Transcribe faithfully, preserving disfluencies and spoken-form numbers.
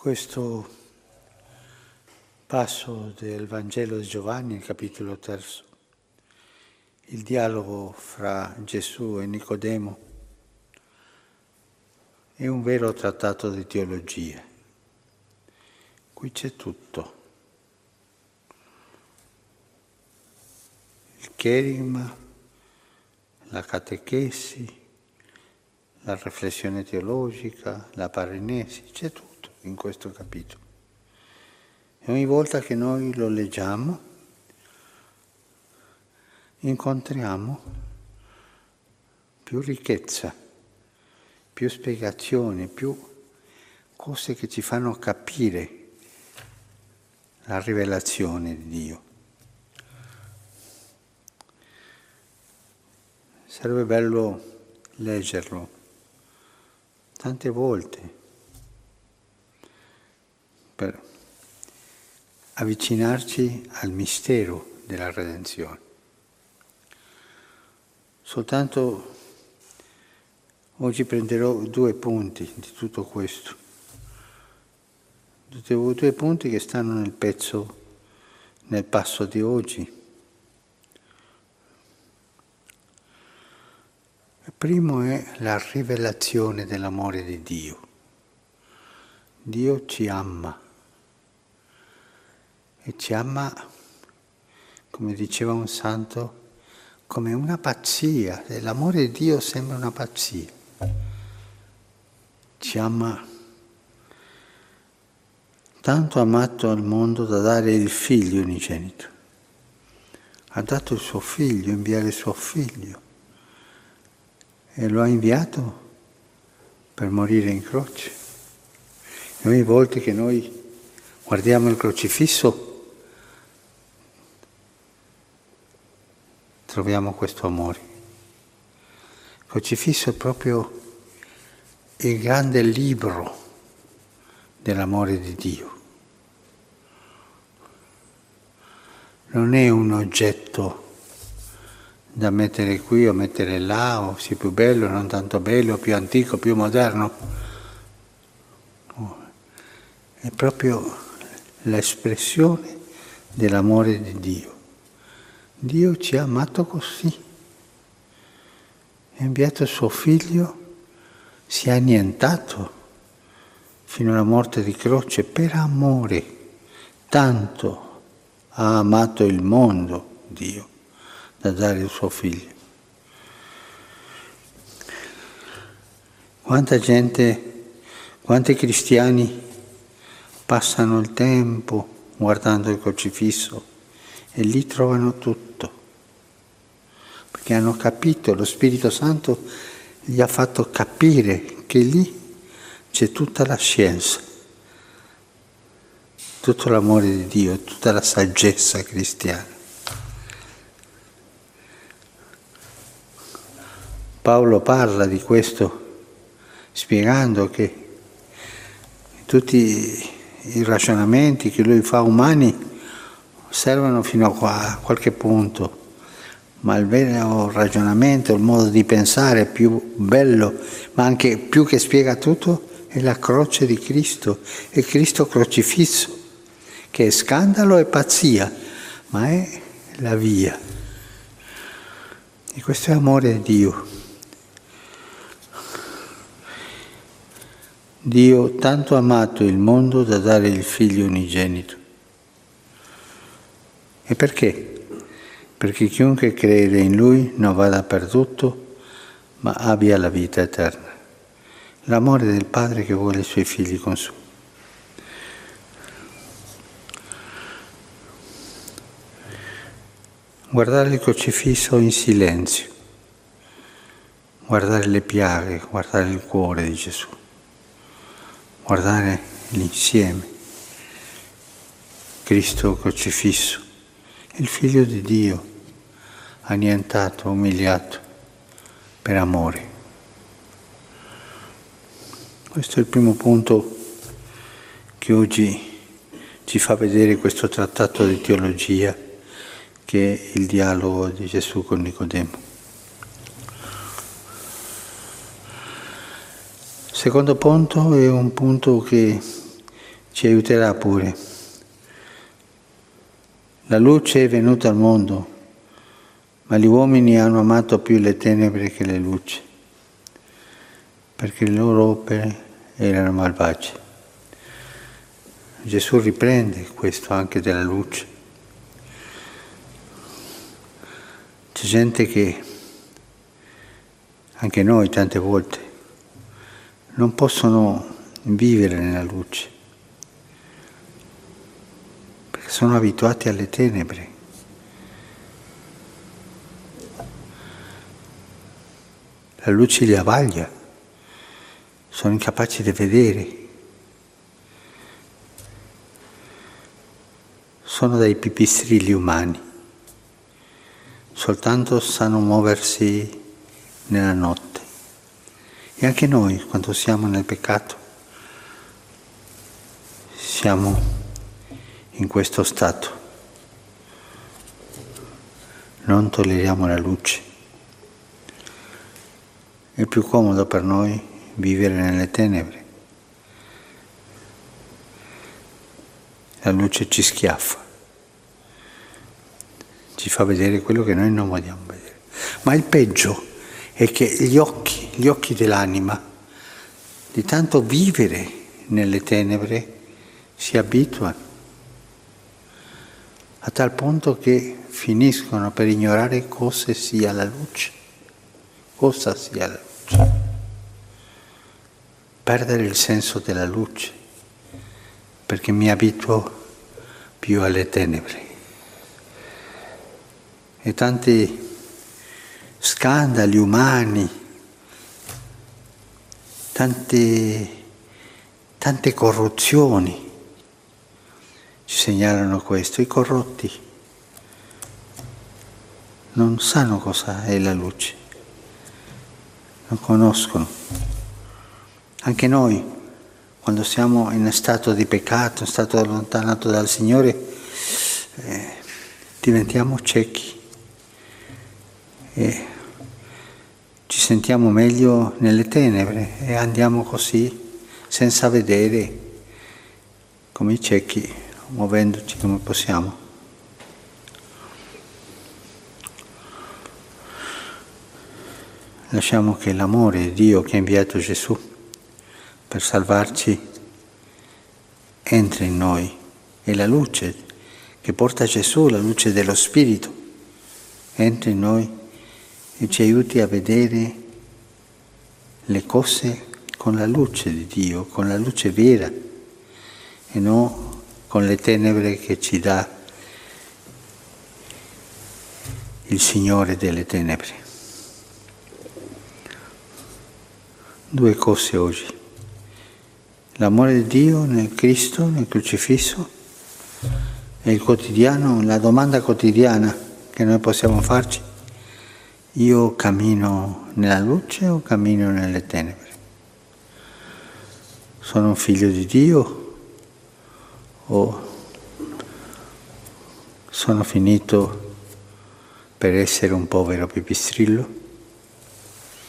Questo passo del Vangelo di Giovanni, capitolo terzo, il dialogo fra Gesù e Nicodemo, è un vero trattato di teologia. Qui c'è tutto. Il Kerygma, la Catechesi, la riflessione teologica, la parenesi, c'è tutto in questo capitolo. E ogni volta che noi lo leggiamo, incontriamo più ricchezza, più spiegazioni, più cose che ci fanno capire la rivelazione di Dio. Sarebbe bello leggerlo tante volte, per avvicinarci al mistero della redenzione. Soltanto oggi prenderò due punti di tutto questo, due punti che stanno nel pezzo, nel passo di oggi. Il primo è la rivelazione dell'amore di Dio. Dio ci ama. E ci ama, come diceva un santo, come una pazzia. L'amore di Dio sembra una pazzia. Ci ama, tanto amato al mondo da dare il figlio unigenito. Ha dato il suo figlio, inviare il suo figlio. E lo ha inviato per morire in croce. E ogni volta che noi guardiamo il crocifisso, troviamo questo amore. Il crocifisso è proprio il grande libro dell'amore di Dio. Non è un oggetto da mettere qui o mettere là, o sia più bello, non tanto bello, più antico, più moderno. È proprio l'espressione dell'amore di Dio. Dio ci ha amato così, ha inviato il suo figlio, si è annientato fino alla morte di croce per amore. Tanto ha amato il mondo Dio da dare il suo figlio. Quanta gente, quanti cristiani passano il tempo guardando il crocifisso e lì trovano tutto. Perché hanno capito, lo Spirito Santo gli ha fatto capire che lì c'è tutta la scienza, tutto l'amore di Dio, tutta la saggezza cristiana. Paolo parla di questo spiegando che tutti i ragionamenti che lui fa umani servono fino a, qua, a qualche punto, ma il vero ragionamento, il modo di pensare più bello, ma anche più che spiega tutto, è la croce di Cristo, è Cristo crocifisso, che è scandalo e pazzia, ma è la via. E questo è amore di Dio. Dio tanto ha amato il mondo da dare il figlio unigenito. E perché? Perché chiunque crede in Lui non vada perduto, ma abbia la vita eterna. L'amore del Padre che vuole i Suoi figli con Suo. Guardare il crocifisso in silenzio, guardare le piaghe, guardare il cuore di Gesù, guardare l'insieme. Cristo crocifisso, il Figlio di Dio, annientato, umiliato, per amore. Questo è il primo punto che oggi ci fa vedere questo trattato di teologia, che è il dialogo di Gesù con Nicodemo. Secondo punto è un punto che ci aiuterà pure. La luce è venuta al mondo, ma gli uomini hanno amato più le tenebre che le luci, perché le loro opere erano malvagie. Gesù riprende questo anche della luce. C'è gente che, anche noi tante volte, non possono vivere nella luce, perché sono abituati alle tenebre. La luce li avvaglia, sono incapaci di vedere. Sono dei pipistrelli umani, soltanto sanno muoversi nella notte. E anche noi, quando siamo nel peccato, siamo in questo stato. Non tolleriamo la luce. È più comodo per noi vivere nelle tenebre. La luce ci schiaffa, ci fa vedere quello che noi non vogliamo vedere. Ma il peggio è che gli occhi, gli occhi dell'anima, di tanto vivere nelle tenebre, si abituano a tal punto che finiscono per ignorare cosa sia la luce, cosa sia la luce. Perdere il senso della luce, perché mi abituo più alle tenebre. E tanti scandali umani, tante, tante corruzioni ci segnalano questo. I corrotti non sanno cosa è la luce, non conoscono. Anche noi, quando siamo in stato di peccato, in stato allontanato dal Signore, eh, diventiamo ciechi. E ci sentiamo meglio nelle tenebre e andiamo così senza vedere, come i ciechi, muovendoci come possiamo. Lasciamo che l'amore di Dio, che ha inviato Gesù per salvarci, entri in noi, e la luce che porta Gesù, la luce dello Spirito, entri in noi e ci aiuti a vedere le cose con la luce di Dio, con la luce vera, e non con le tenebre che ci dà il Signore delle tenebre. Due cose oggi: l'amore di Dio nel Cristo, nel Crocifisso, e il quotidiano, la domanda quotidiana che noi possiamo farci: io cammino nella luce o cammino nelle tenebre? Sono un figlio di Dio o sono finito per essere un povero pipistrillo?